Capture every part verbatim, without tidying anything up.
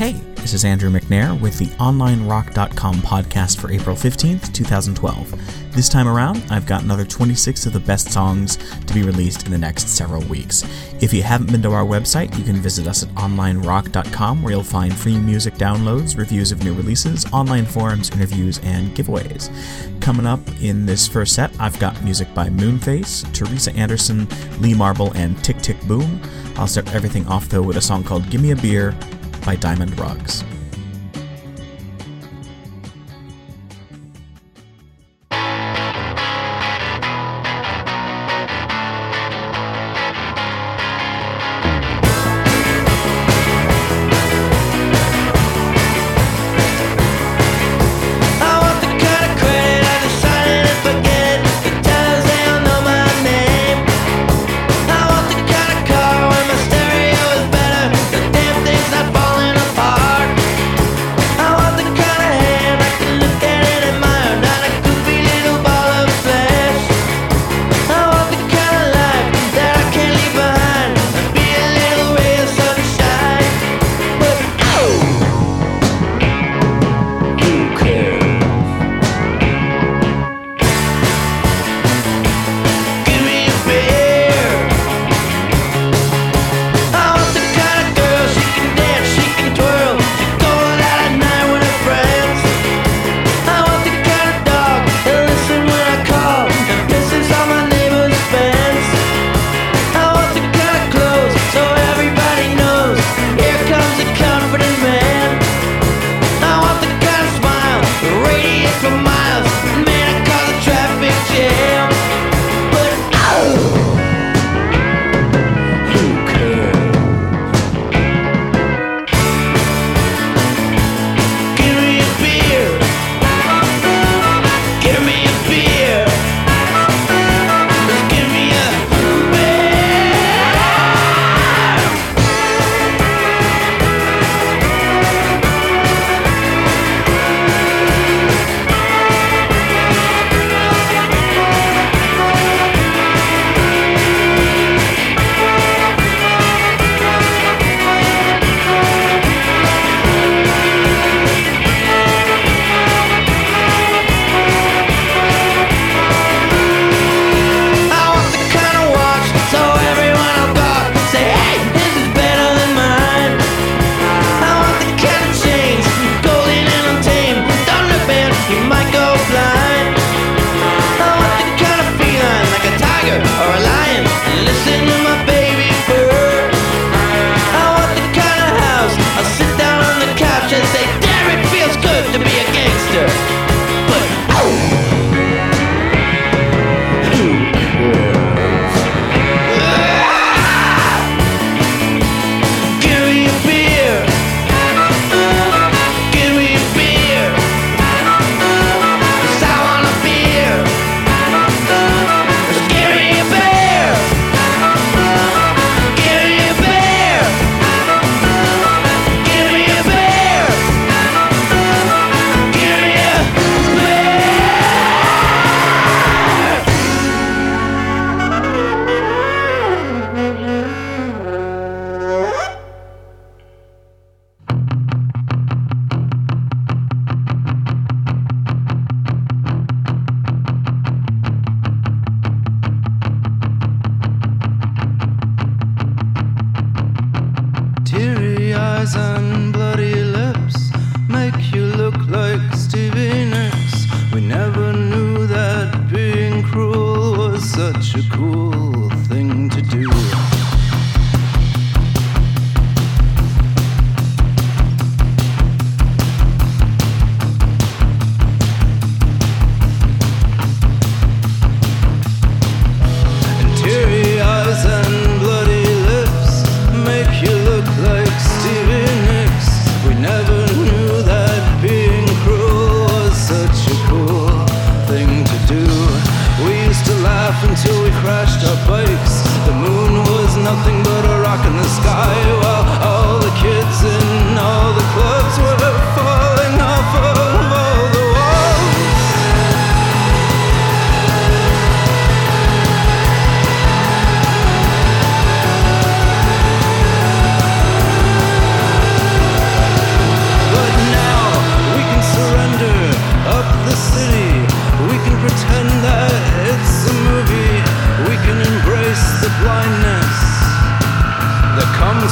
Hey, this is Andrew McNair with the Online Rock dot com podcast for April fifteenth, twenty twelve. This time around, I've got another twenty-six of the best songs to be released in the next several weeks. If you haven't been to our website, you can visit us at Online Rock dot com, where you'll find free music downloads, reviews of new releases, online forums, interviews, and giveaways. Coming up in this first set, I've got music by Moonface, Theresa Andersson, Leigh Marble, and Tick Tick Boom. I'll start everything off, though, with a song called Gimme a Beer by Diamond Rugs. Like Stevie Nicks.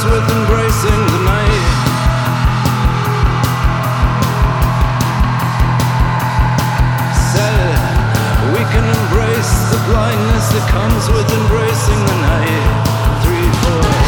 dance with embracing the night. Said we can embrace the blindness that comes with embracing the night. Three, four.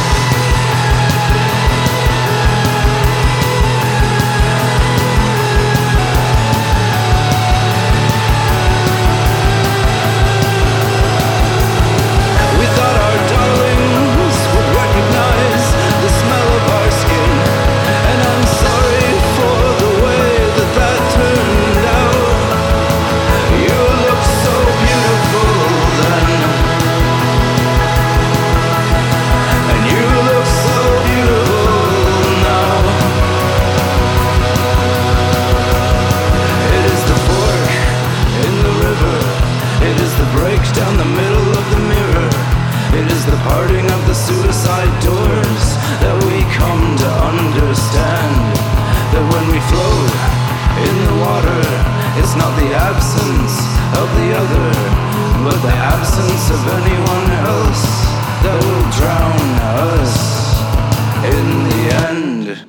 Down the middle of the mirror, it is the parting of the suicide doors that we come to understand. That when we float in the water, it's not the absence of the other, but the absence of anyone else that will drown us in the end.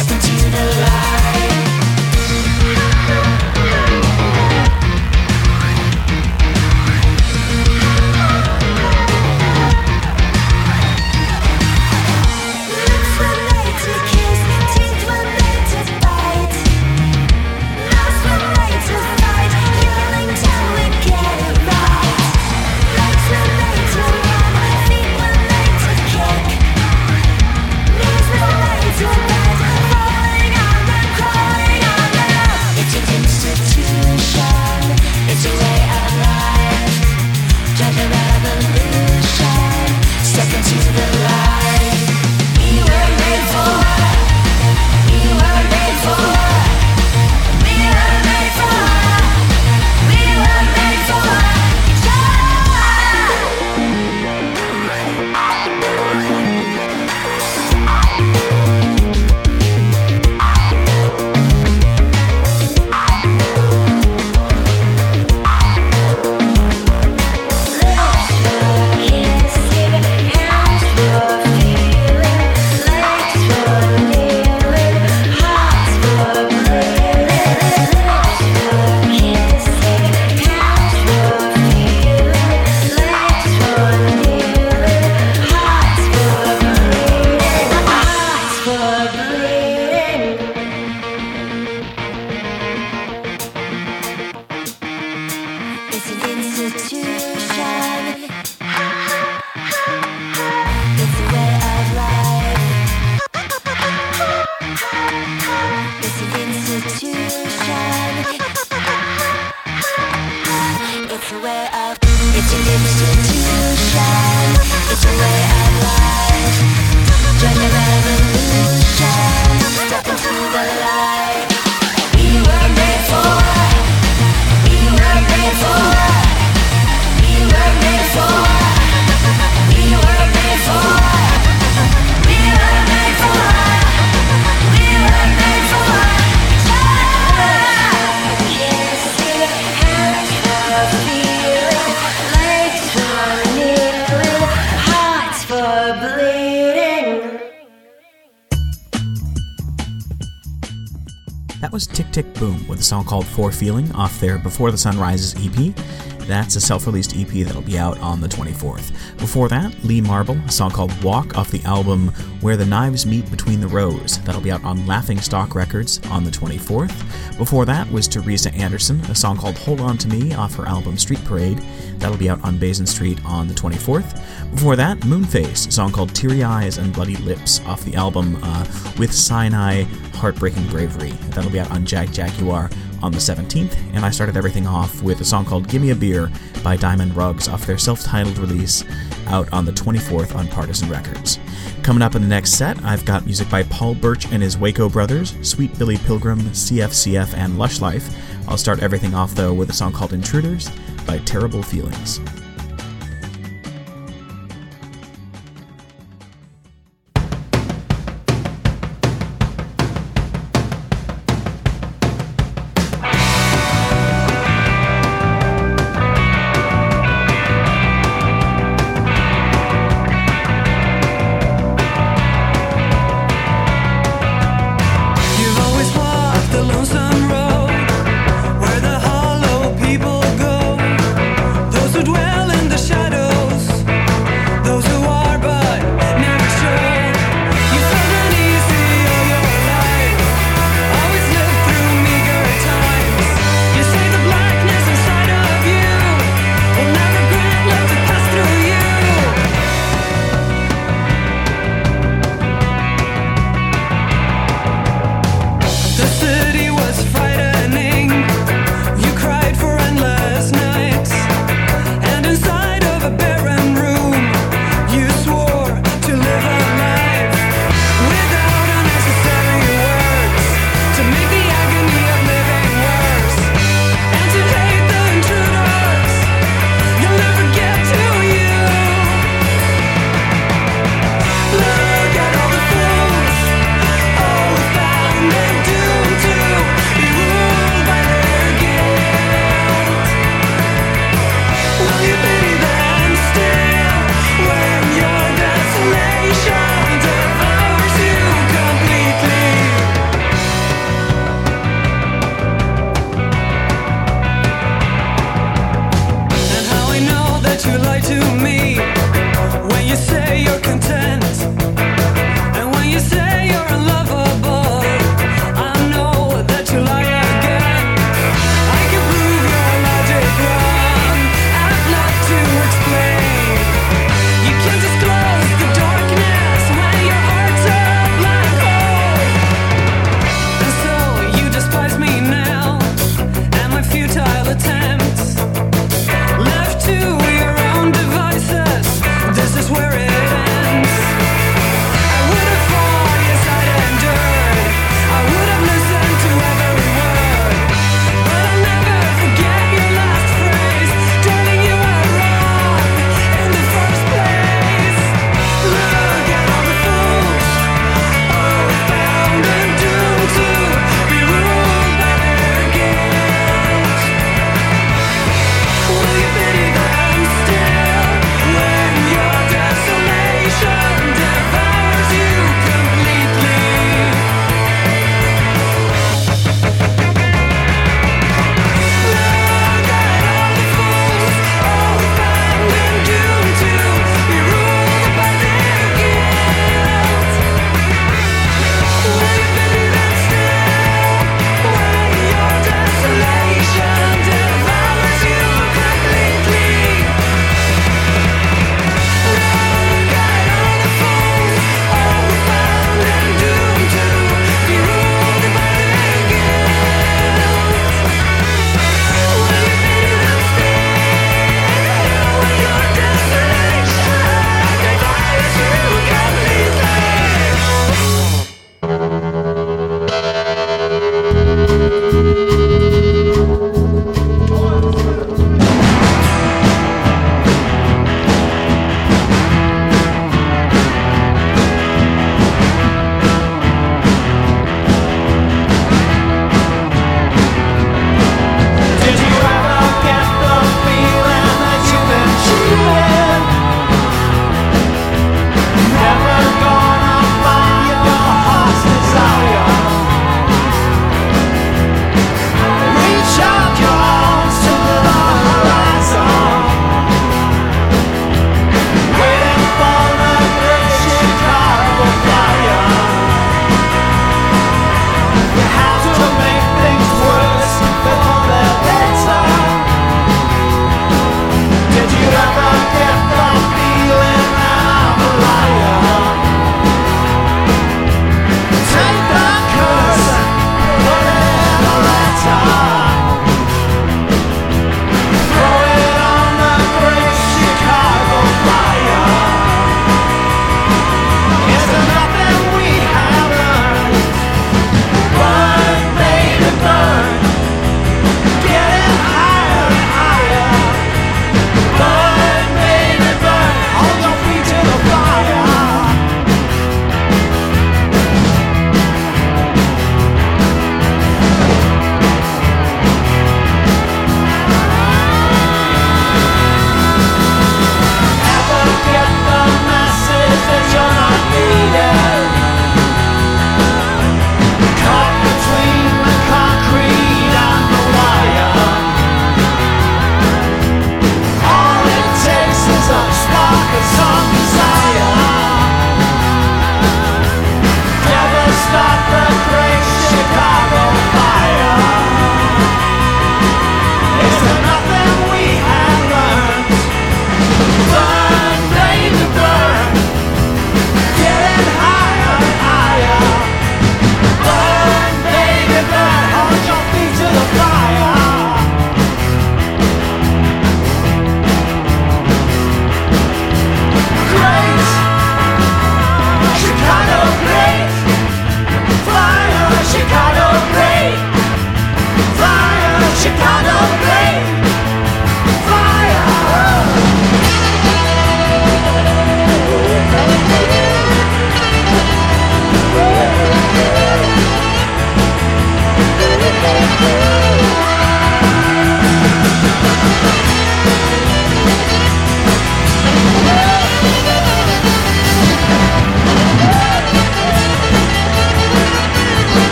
step into the light. With a song called For Feeling off their Before the Sun Rises E P. That's a self-released E P that'll be out on the twenty-fourth. Before that, Leigh Marble, a song called Walk off the album Where the Knives Meet Between the Rows. That'll be out on Laughing Stock Records on the twenty-fourth. Before that was Theresa Andersson, a song called Hold On To Me off her album Street Parade. That'll be out on Basin Street on the twenty-fourth. Before that, Moonface, a song called Teary Eyes and Bloody Lips off the album uh, with Siinai, Heartbreaking Bravery. That'll be out on Jagjaguwar on the seventeenth, and I started everything off with a song called Gimme a Beer by Diamond Rugs off their self-titled release out on the twenty-fourth on Partisan Records. Coming up in the next set, I've got music by Paul Burch and his Waco Brothers, Sweet Billy Pilgrim, C F C F, and Lush Life. I'll start everything off, though, with a song called Intruders by Terrible Feelings. Dwell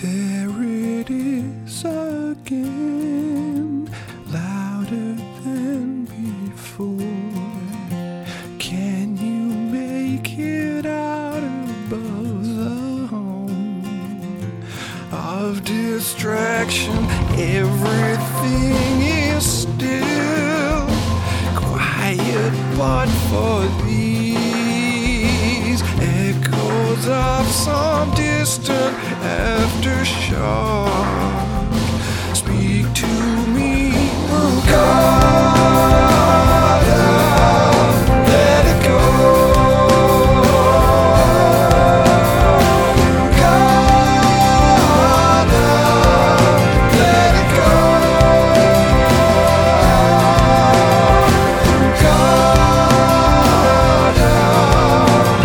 There it is again, louder than before. Can you make it out above the home of distraction? Everything is still quiet, but for these echoes of some distant aftershock, speak to me, oh God, oh, let it go, oh God, oh, let it go, oh God, oh, let it go.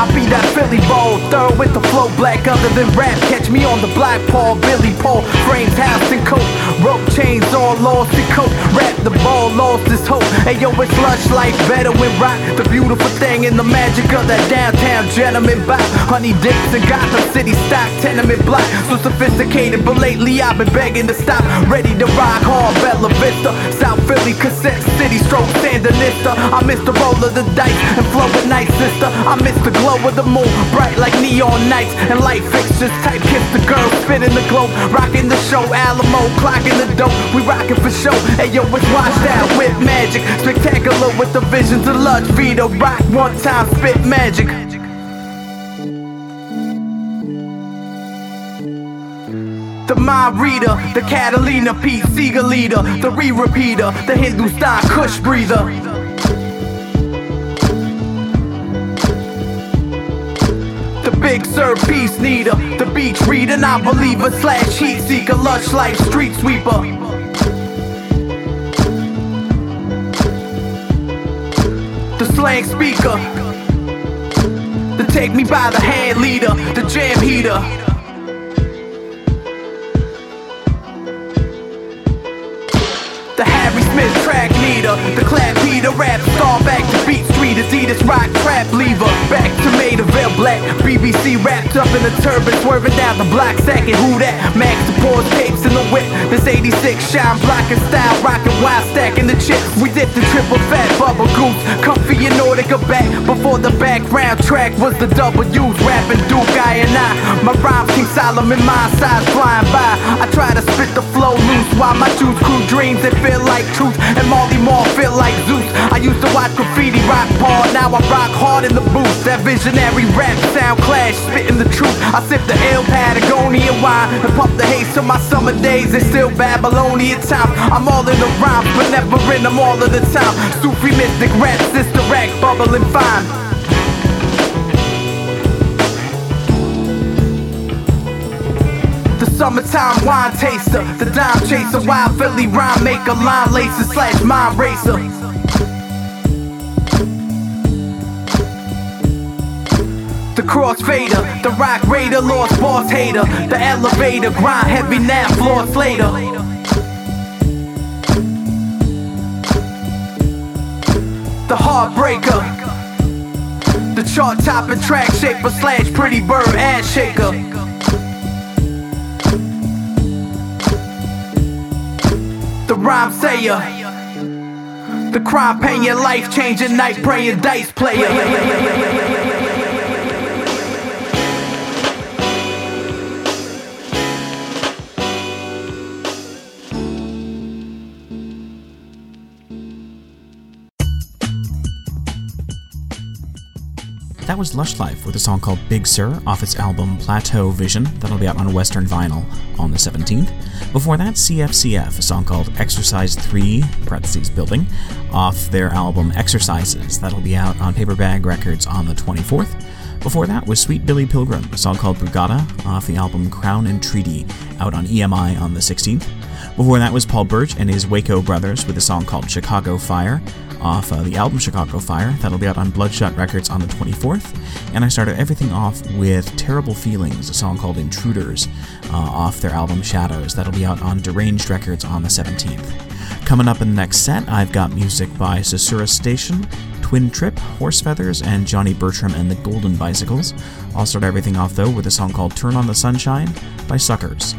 I be that Philly bowl, thorough with the flow, black other than rap. Catch me on the block, Paul, Billy, Paul, frames, house, and coat. Rope chains on, lost and coat. Rap the ball, lost his hope. Ayo, it's Lush Life, better when rock. The beautiful thing and the magic of that downtown gentleman bop. Honey dips and Gotham City stock, tenement block. So sophisticated, but lately I've been begging to stop. Ready to rock hard, Bella Vista, South Philly, Cassette City, stroke, Sandinista. I miss the roll of the dice and flow at night, sister. I miss the glow of the moon, bright like neon nights and light fixtures. Type kiss the girl, spin in the globe, rocking the show, Alamo, clocking the dope. We rocking for show. Ayo, it's washed out with magic, spectacular with the visions of Lush. Vito rock one time, spit magic. The mind reader, the Catalina Pete Seeger leader, the re-repeater, the Hindustan Kush breather. Big Sur peace needer, the beach reader, non-believer slash heat seeker, Lush Life street sweeper. The slang speaker, the take me by the hand leader, the jam heater. The Harry Smith track leader, the clap leader, rap star, back to Beat Street, it's Edith's rock, trap lever, back to Maidaville Black, B B C wrapped up in a turban, swerving down the block, sacking who that, Max the Paul tapes in the whip, this eighty-six shine, blocking style, rocking wild, stacking the chips, we did the triple fat, bubble goose, comfy and Nordica back, before the background track was the W's, rapping Duke, I and I, my rhymes King Solomon, my size flying by, I try to spit the flow loose, while my shoes crew dreams and feel like truth, and Marley Marl feel like Zeus. I used to watch graffiti rock hard, now I rock hard in the booth. That visionary rap sound clash, spitting the truth. I sip the ill Patagonia wine and puff the haze to my summer days. It's still Babylonian time. I'm all in the rhyme, but never in them all of the time. Sufi mystic rap, sister rack, bubbling fine. Summertime wine taster, the dime chaser, wild Philly rhyme maker, line lacer slash mind racer. The crossfader, the rock raider, lost boss hater, the elevator, grind heavy now, floor slater. The heartbreaker, the chart topping track shaper slash pretty bird ass shaker. The rhyme sayer, the crime payer, life changing, night praying, dice player. That was Lush Life with a song called Big Sur off its album Plateau Vision that'll be out on Western Vinyl on the seventeenth. Before that, C F C F, a song called Exercise three, parentheses building, off their album Exercises that'll be out on Paper Bag Records on the twenty-fourth. Before that was Sweet Billy Pilgrim, a song called Brigada off the album Crown and Treaty out on E M I on the sixteenth. Before that was Paul Burch and his Waco Brothers with a song called Chicago Fire off uh, the album Chicago Fire. That'll be out on Bloodshot Records on the twenty-fourth. And I started everything off with Terrible Feelings, a song called Intruders, uh, off their album Shadows. That'll be out on Deranged Records on the seventeenth. Coming up in the next set, I've got music by Susurrus Station, Twin Trip, Horse Feathers, and Johnny Bertram and the Golden Bicycles. I'll start everything off, though, with a song called Turn on the Sunshine by Suckers.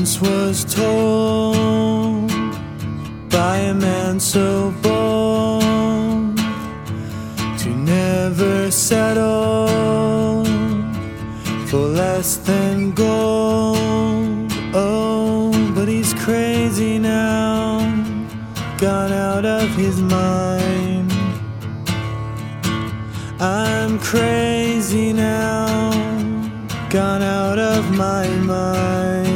once was told by a man so bold to never settle for less than gold. Oh, but he's crazy now, gone out of his mind. I'm crazy now, gone out of my mind.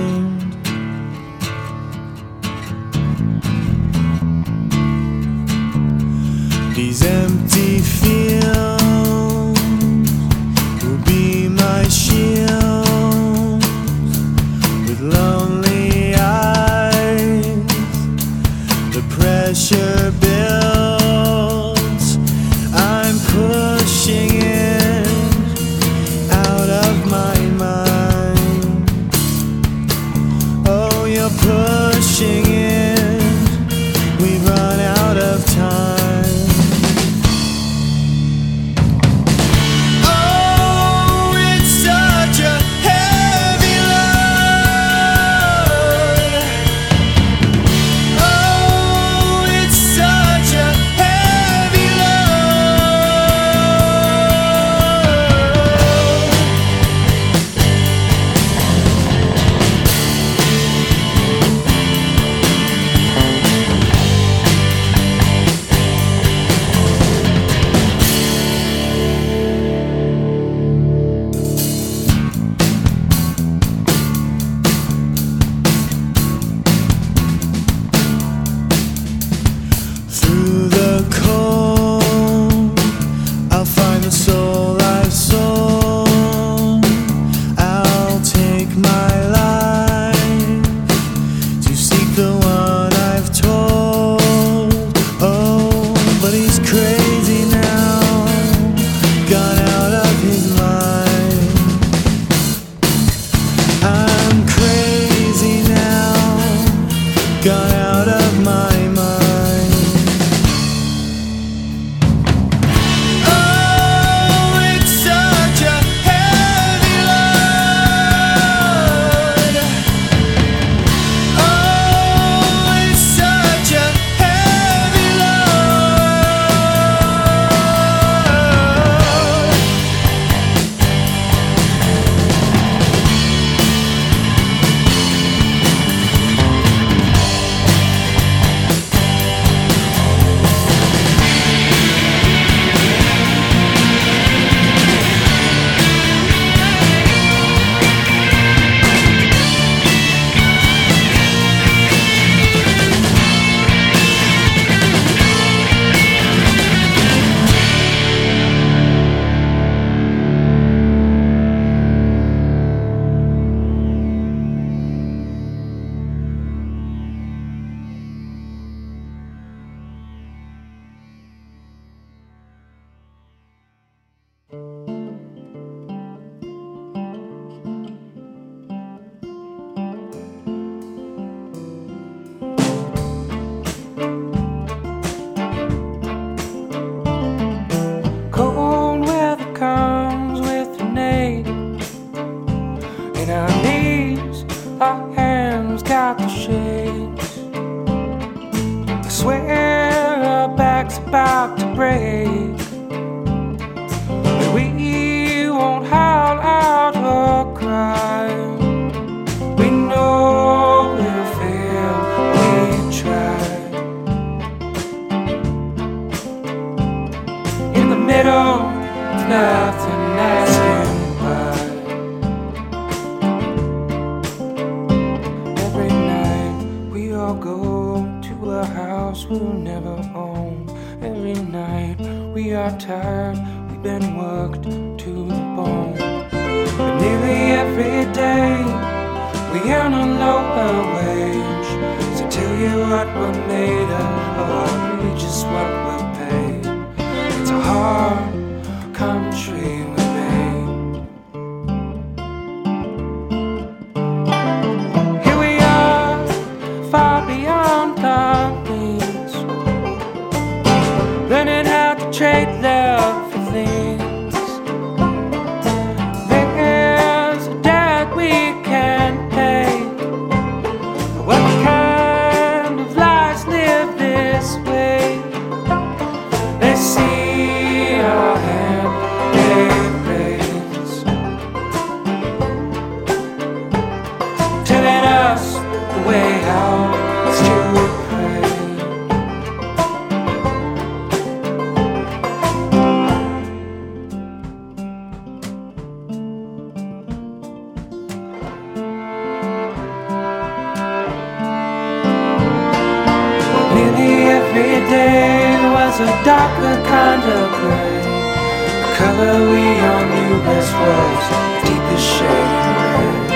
These empty fields will be my shield with lonely eyes. The pressure builds, I'm pushing it out of my mind. Oh, you're pushing it, we've run out of time. Every day was a darker kind of gray, the color we all knew best was deepest shade red.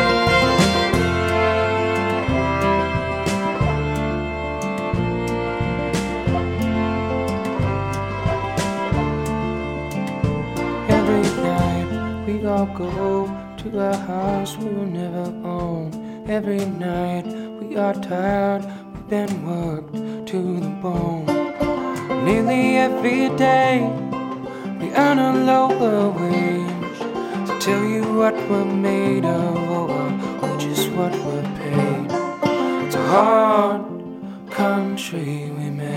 Every night we all go to a house we will never own. Every night we are tired, we've been worked to the bone. Nearly every day we earn a lower wage, so tell you what we're made of, or just what we're paid. It's a hard country we made.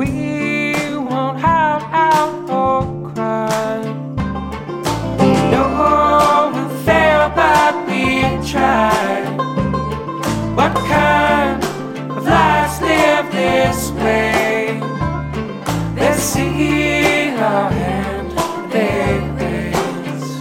We won't hide out or cry. Try. What kind of lives live this way? They see our hand, they raise.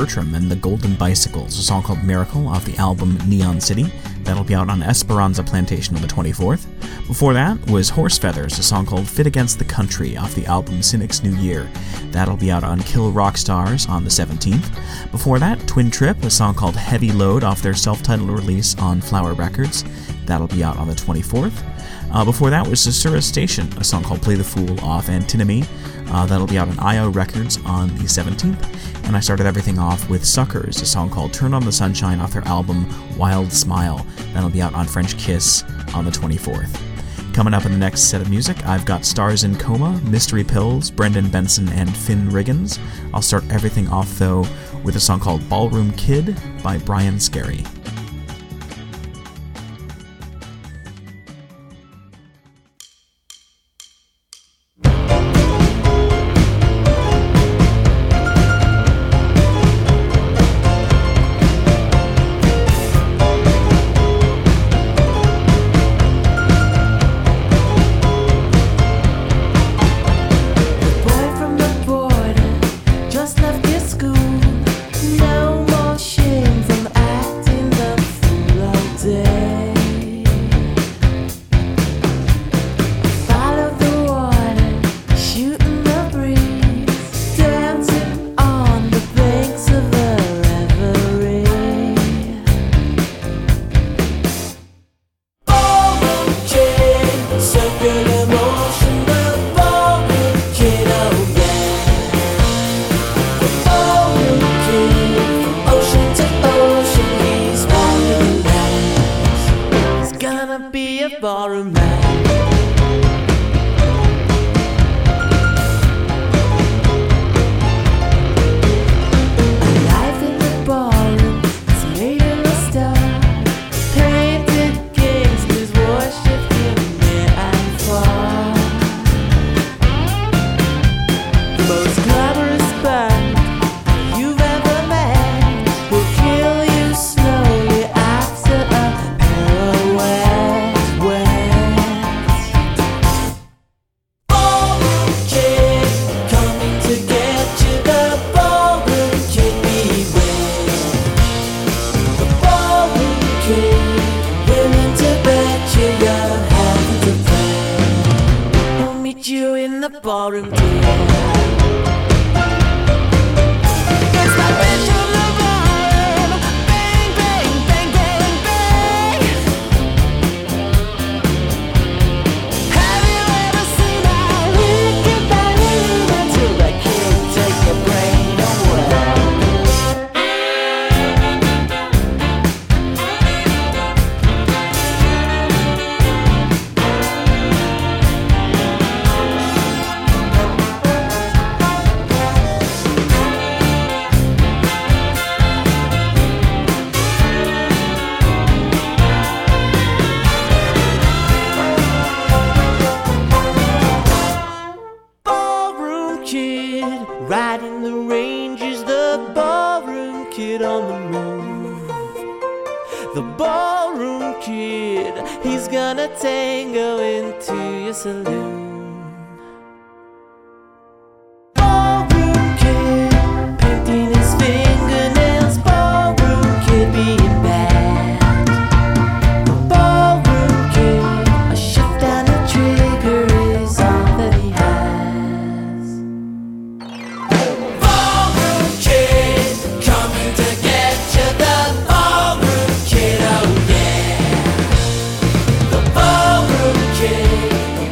Bertram and the Golden Bicycles, a song called Miracle off the album Neon City. That'll be out on Esperanza Plantation on the twenty-fourth. Before that was Horse Feathers, a song called Fit Against the Country off the album Cynic's New Year. That'll be out on Kill Rock Stars on the seventeenth. Before that, Twin Trip, a song called Heavy Load off their self-titled release on Flower Records. That'll be out on the twenty-fourth. Uh, before that was Susurrus Station, a song called Play the Fool off Antinomy. Uh, that'll be out on I O Records on the seventeenth. And I started everything off with Suckers, a song called Turn on the Sunshine off their album Wild Smile. That'll be out on French Kiss on the twenty-fourth. Coming up in the next set of music, I've got Stars in Coma, Mystery Pills, Brendan Benson, and Finn Riggins. I'll start everything off, though, with a song called Ballroom Kid by Bryan Scary.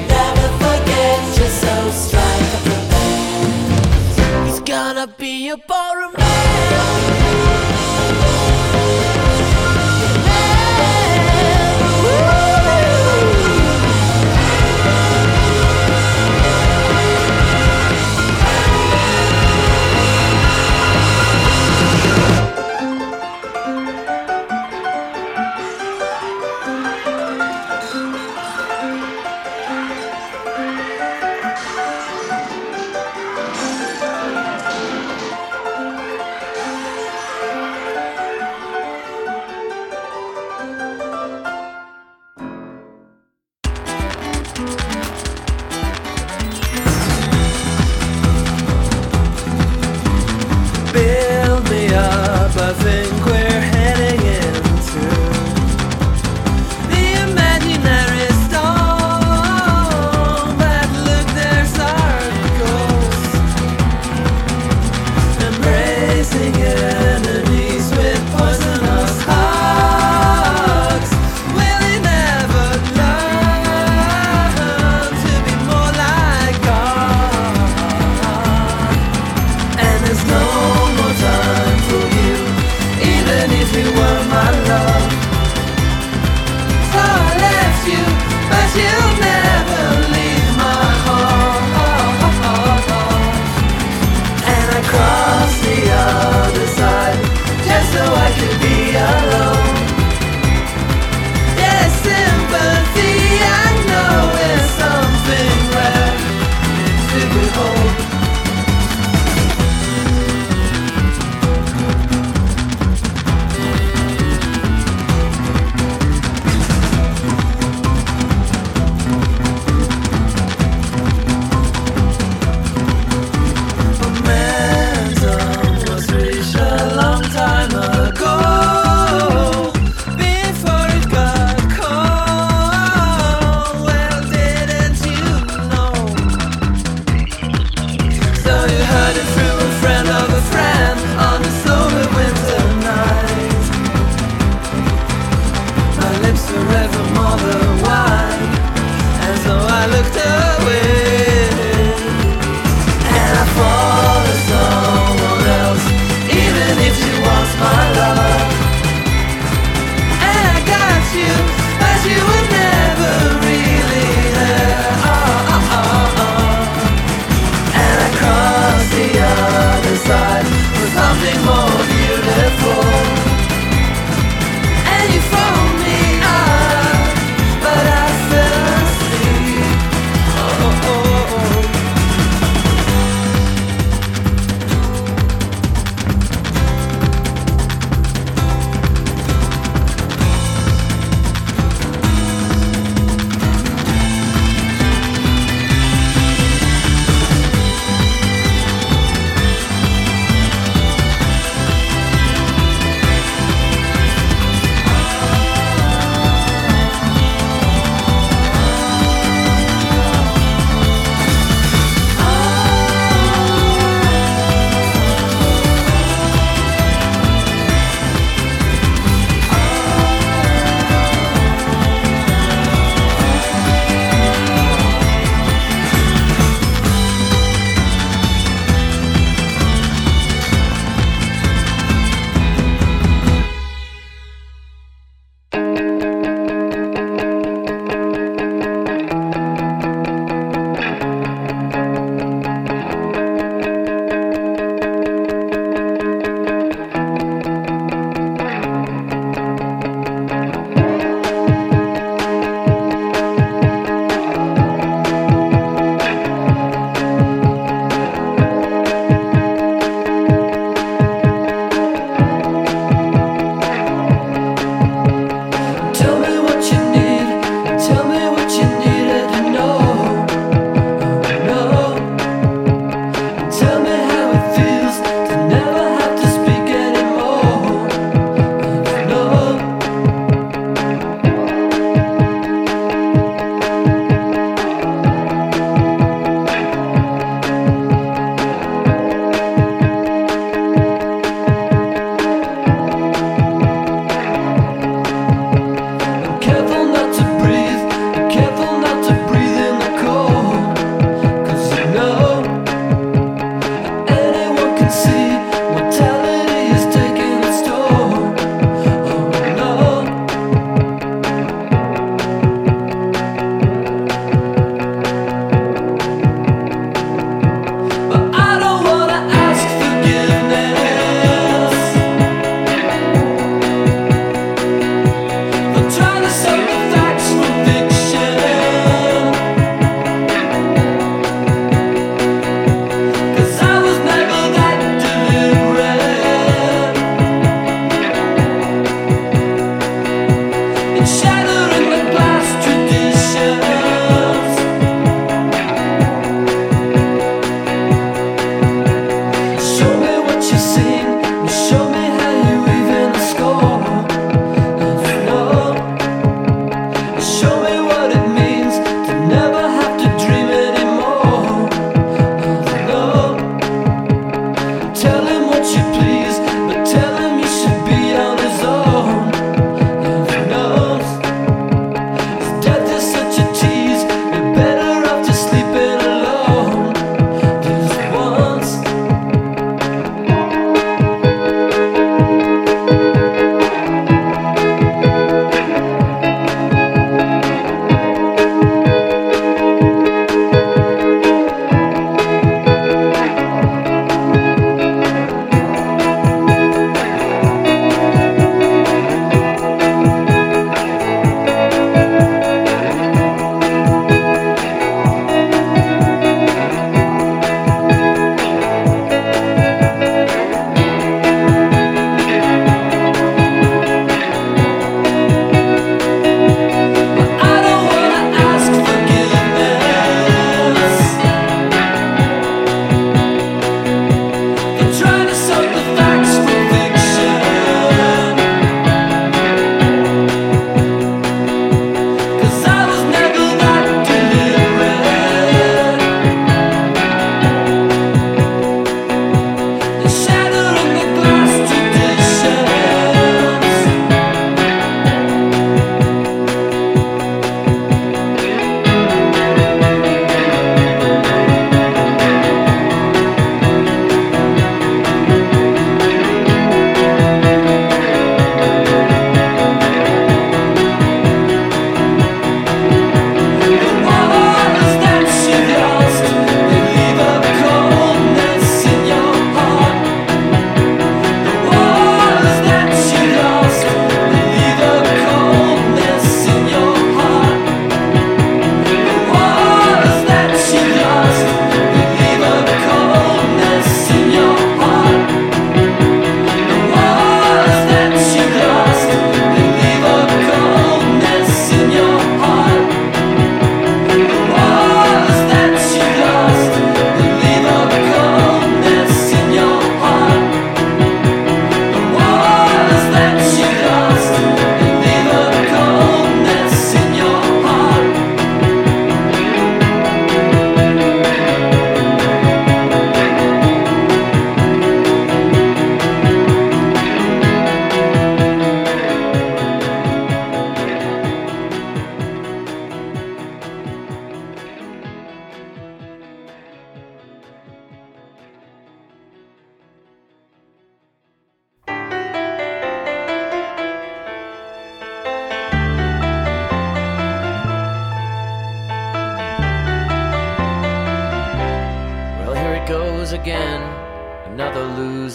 Never thought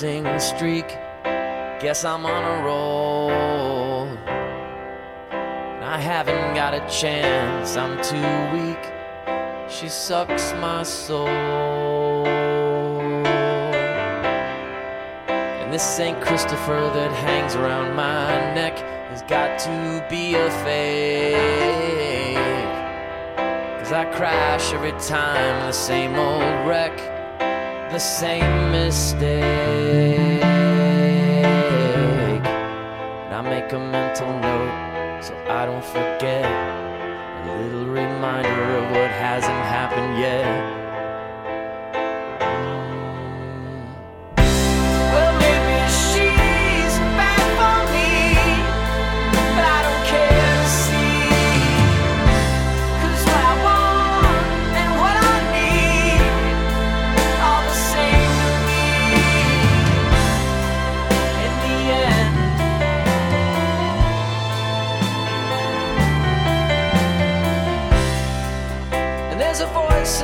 losing streak. Guess I'm on a roll. I haven't got a chance, I'm too weak. She sucks my soul. And this Saint Christopher that hangs around my neck has got to be a fake. 'Cause I crash every time, the same old wreck, the same mistake. And I make a mental note so I don't forget, a little reminder of what hasn't happened yet.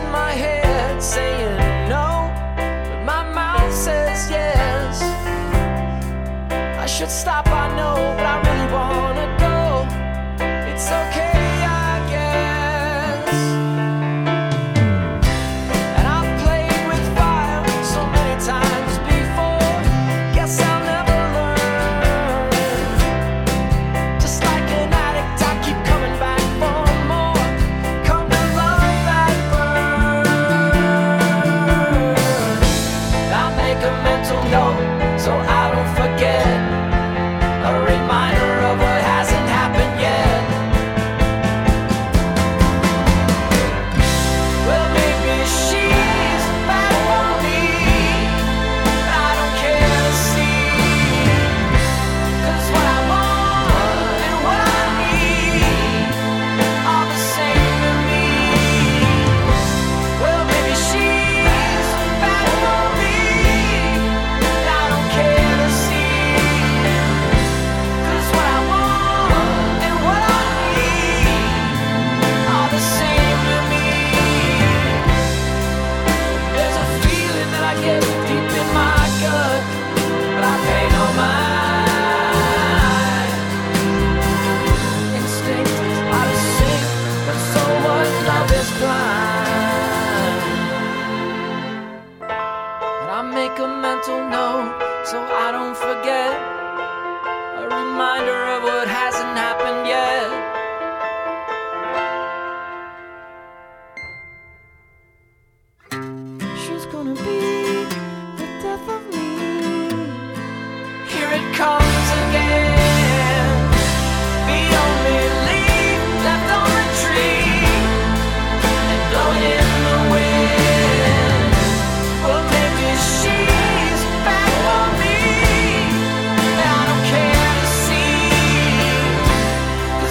In my head saying no, but my mouth says yes. I should stop, I know, but I really wanna go. It's okay, I guess. And I've played with fire so many times before. Guess I'll never learn. Just like an addict, I keep coming back for more. Come to love that note, so I don't forget, a reminder of what hasn't happened yet. Well, maybe she's bad for me, but I don't care to see, 'cause what I want and what I need are the same to me. Well, maybe she's bad for me, I don't care to see, 'cause what I want and what I need are the same to me. There's a feeling that I get deep in my gut, but I pay no mind. Instinct, I sing, but so much love is blind. And I make a mental note so I don't forget, a reminder of what hasn't happened yet. She's gonna be the death of me. Here it comes again, the only leaf left on the tree, and blowing in the wind. Well, maybe she's bad for me, but I don't care to see, 'cause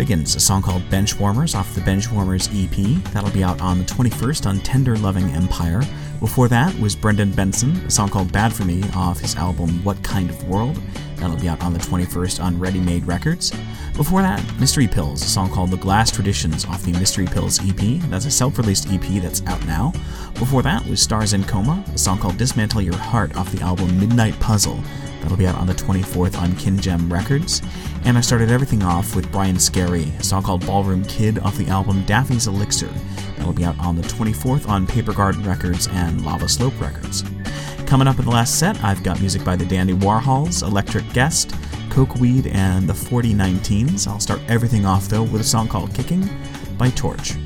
Riggins, a song called Benchwarmers off the Benchwarmers E P. That'll be out on the twenty-first on Tender Loving Empire. Before that was Brendan Benson, a song called Bad For Me off his album What Kind of World. That'll be out on the twenty-first on Ready Made Records. Before that, Mystery Pills, a song called The Glass Traditions off the Mystery Pills E P. That's a self-released E P that's out now. Before that was Stars in Coma, a song called Dismantle Your Heart off the album Midnight Puzzle. That'll be out on the twenty-fourth on Kin Gem Records. And I started everything off with Bryan Scary, a song called Ballroom Kid off the album Daffy's Elixir. That'll be out on the twenty-fourth on Paper Garden Records and Lava Slope Records. Coming up in the last set, I've got music by The Dandy Warhols, Electric Guest, Coke Weed, and The Forty Nineteens. I'll start everything off, though, with a song called Kicking by Torche.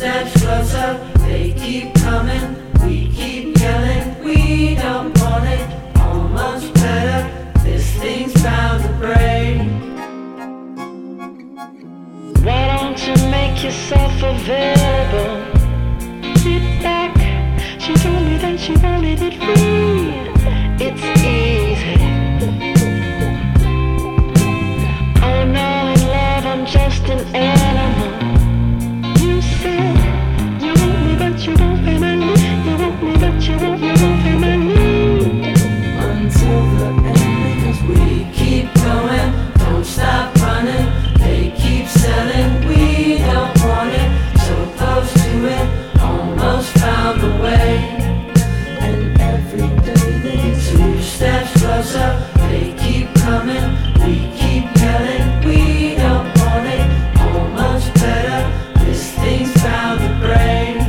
said closer, they keep coming, we keep yelling, we don't want it, almost better, this thing's bound to break. Why don't you make yourself available? Sit back, she told me that she wanted it free, it's easy. Oh no, in love I'm just an animal. You won't pay my need. You won't me, but you won't, you won't pay my need. Until the end, because we keep going, don't stop running. They keep selling, we don't want it. So close to it, almost found the way. And every day they get two steps closer. They keep coming, we keep yelling, we don't want it. Almost better, this thing's bound to break.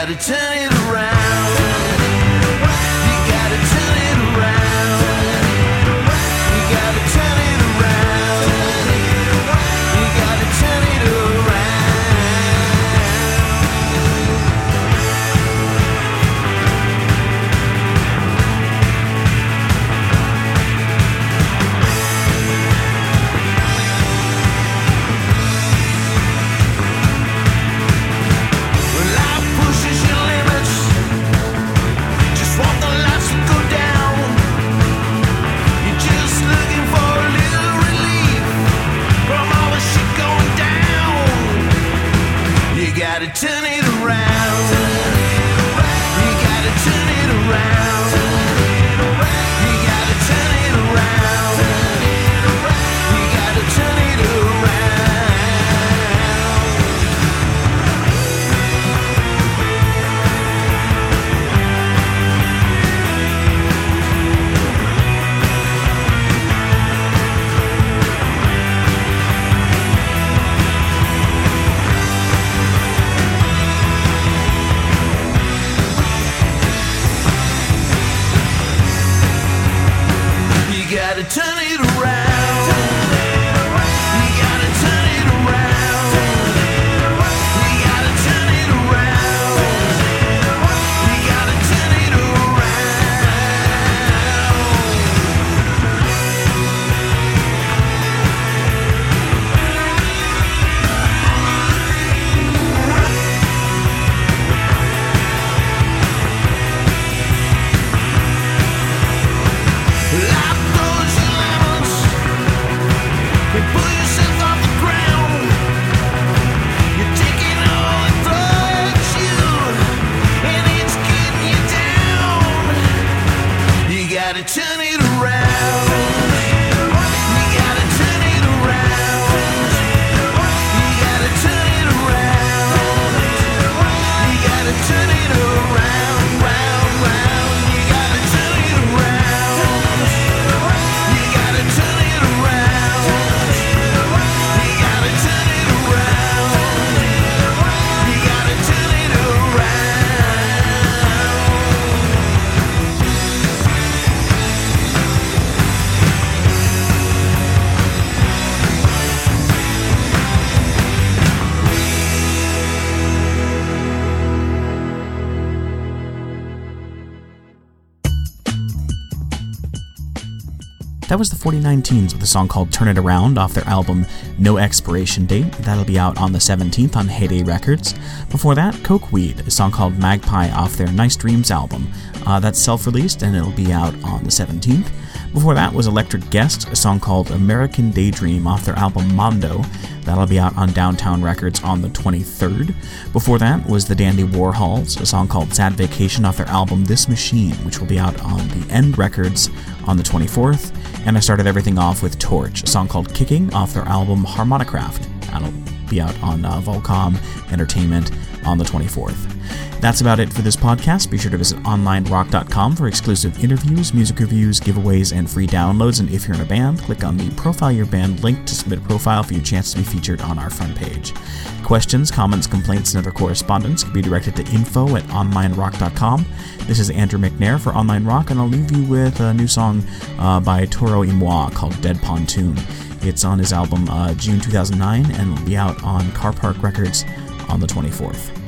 gotta turn it around. You gotta turn it around. You gotta turn it around. You gotta turn it turn it around. You gotta turn it around. You gotta turn it around. You gotta turn it turn it around. You gotta turn it around. You gotta turn it around. You gotta turn it around. Life turn it around. You gotta turn it around. You gotta turn it around. You gotta turn it around, round, round. You gotta turn it around. You gotta turn it around. You gotta turn it around. You gotta turn it around. That was the Forty Nineteens with a song called Turn It Around off their album No Expiration Date. That'll be out on the seventeenth on Heyday Records. Before that, Coke Weed, a song called Magpie off their Nice Dreams album. Uh, that's self-released and it'll be out on the seventeenth. Before that was Electric Guest, a song called American Daydream off their album Mondo. That'll be out on Downtown Records on the twenty-third. Before that was The Dandy Warhols, a song called Sad Vacation off their album This Machine, which will be out on the End Records on the twenty-fourth. And I started everything off with Torche, a song called Kicking off their album Harmonicraft. That'll be out on uh, Volcom Entertainment on the twenty-fourth. That's about it for this podcast. Be sure to visit online rock dot com for exclusive interviews, music reviews, giveaways, and free downloads. And if you're in a band, click on the Profile Your Band link to submit a profile for your chance to be featured on our front page. Questions, comments, complaints, and other correspondence can be directed to info at online rock dot com. This is Andrew McNair for Online Rock, and I'll leave you with a new song uh, by Toro y Moi called Dead Pontoon. It's on his album uh, June two thousand nine and will be out on Car Park Records on the twenty-fourth.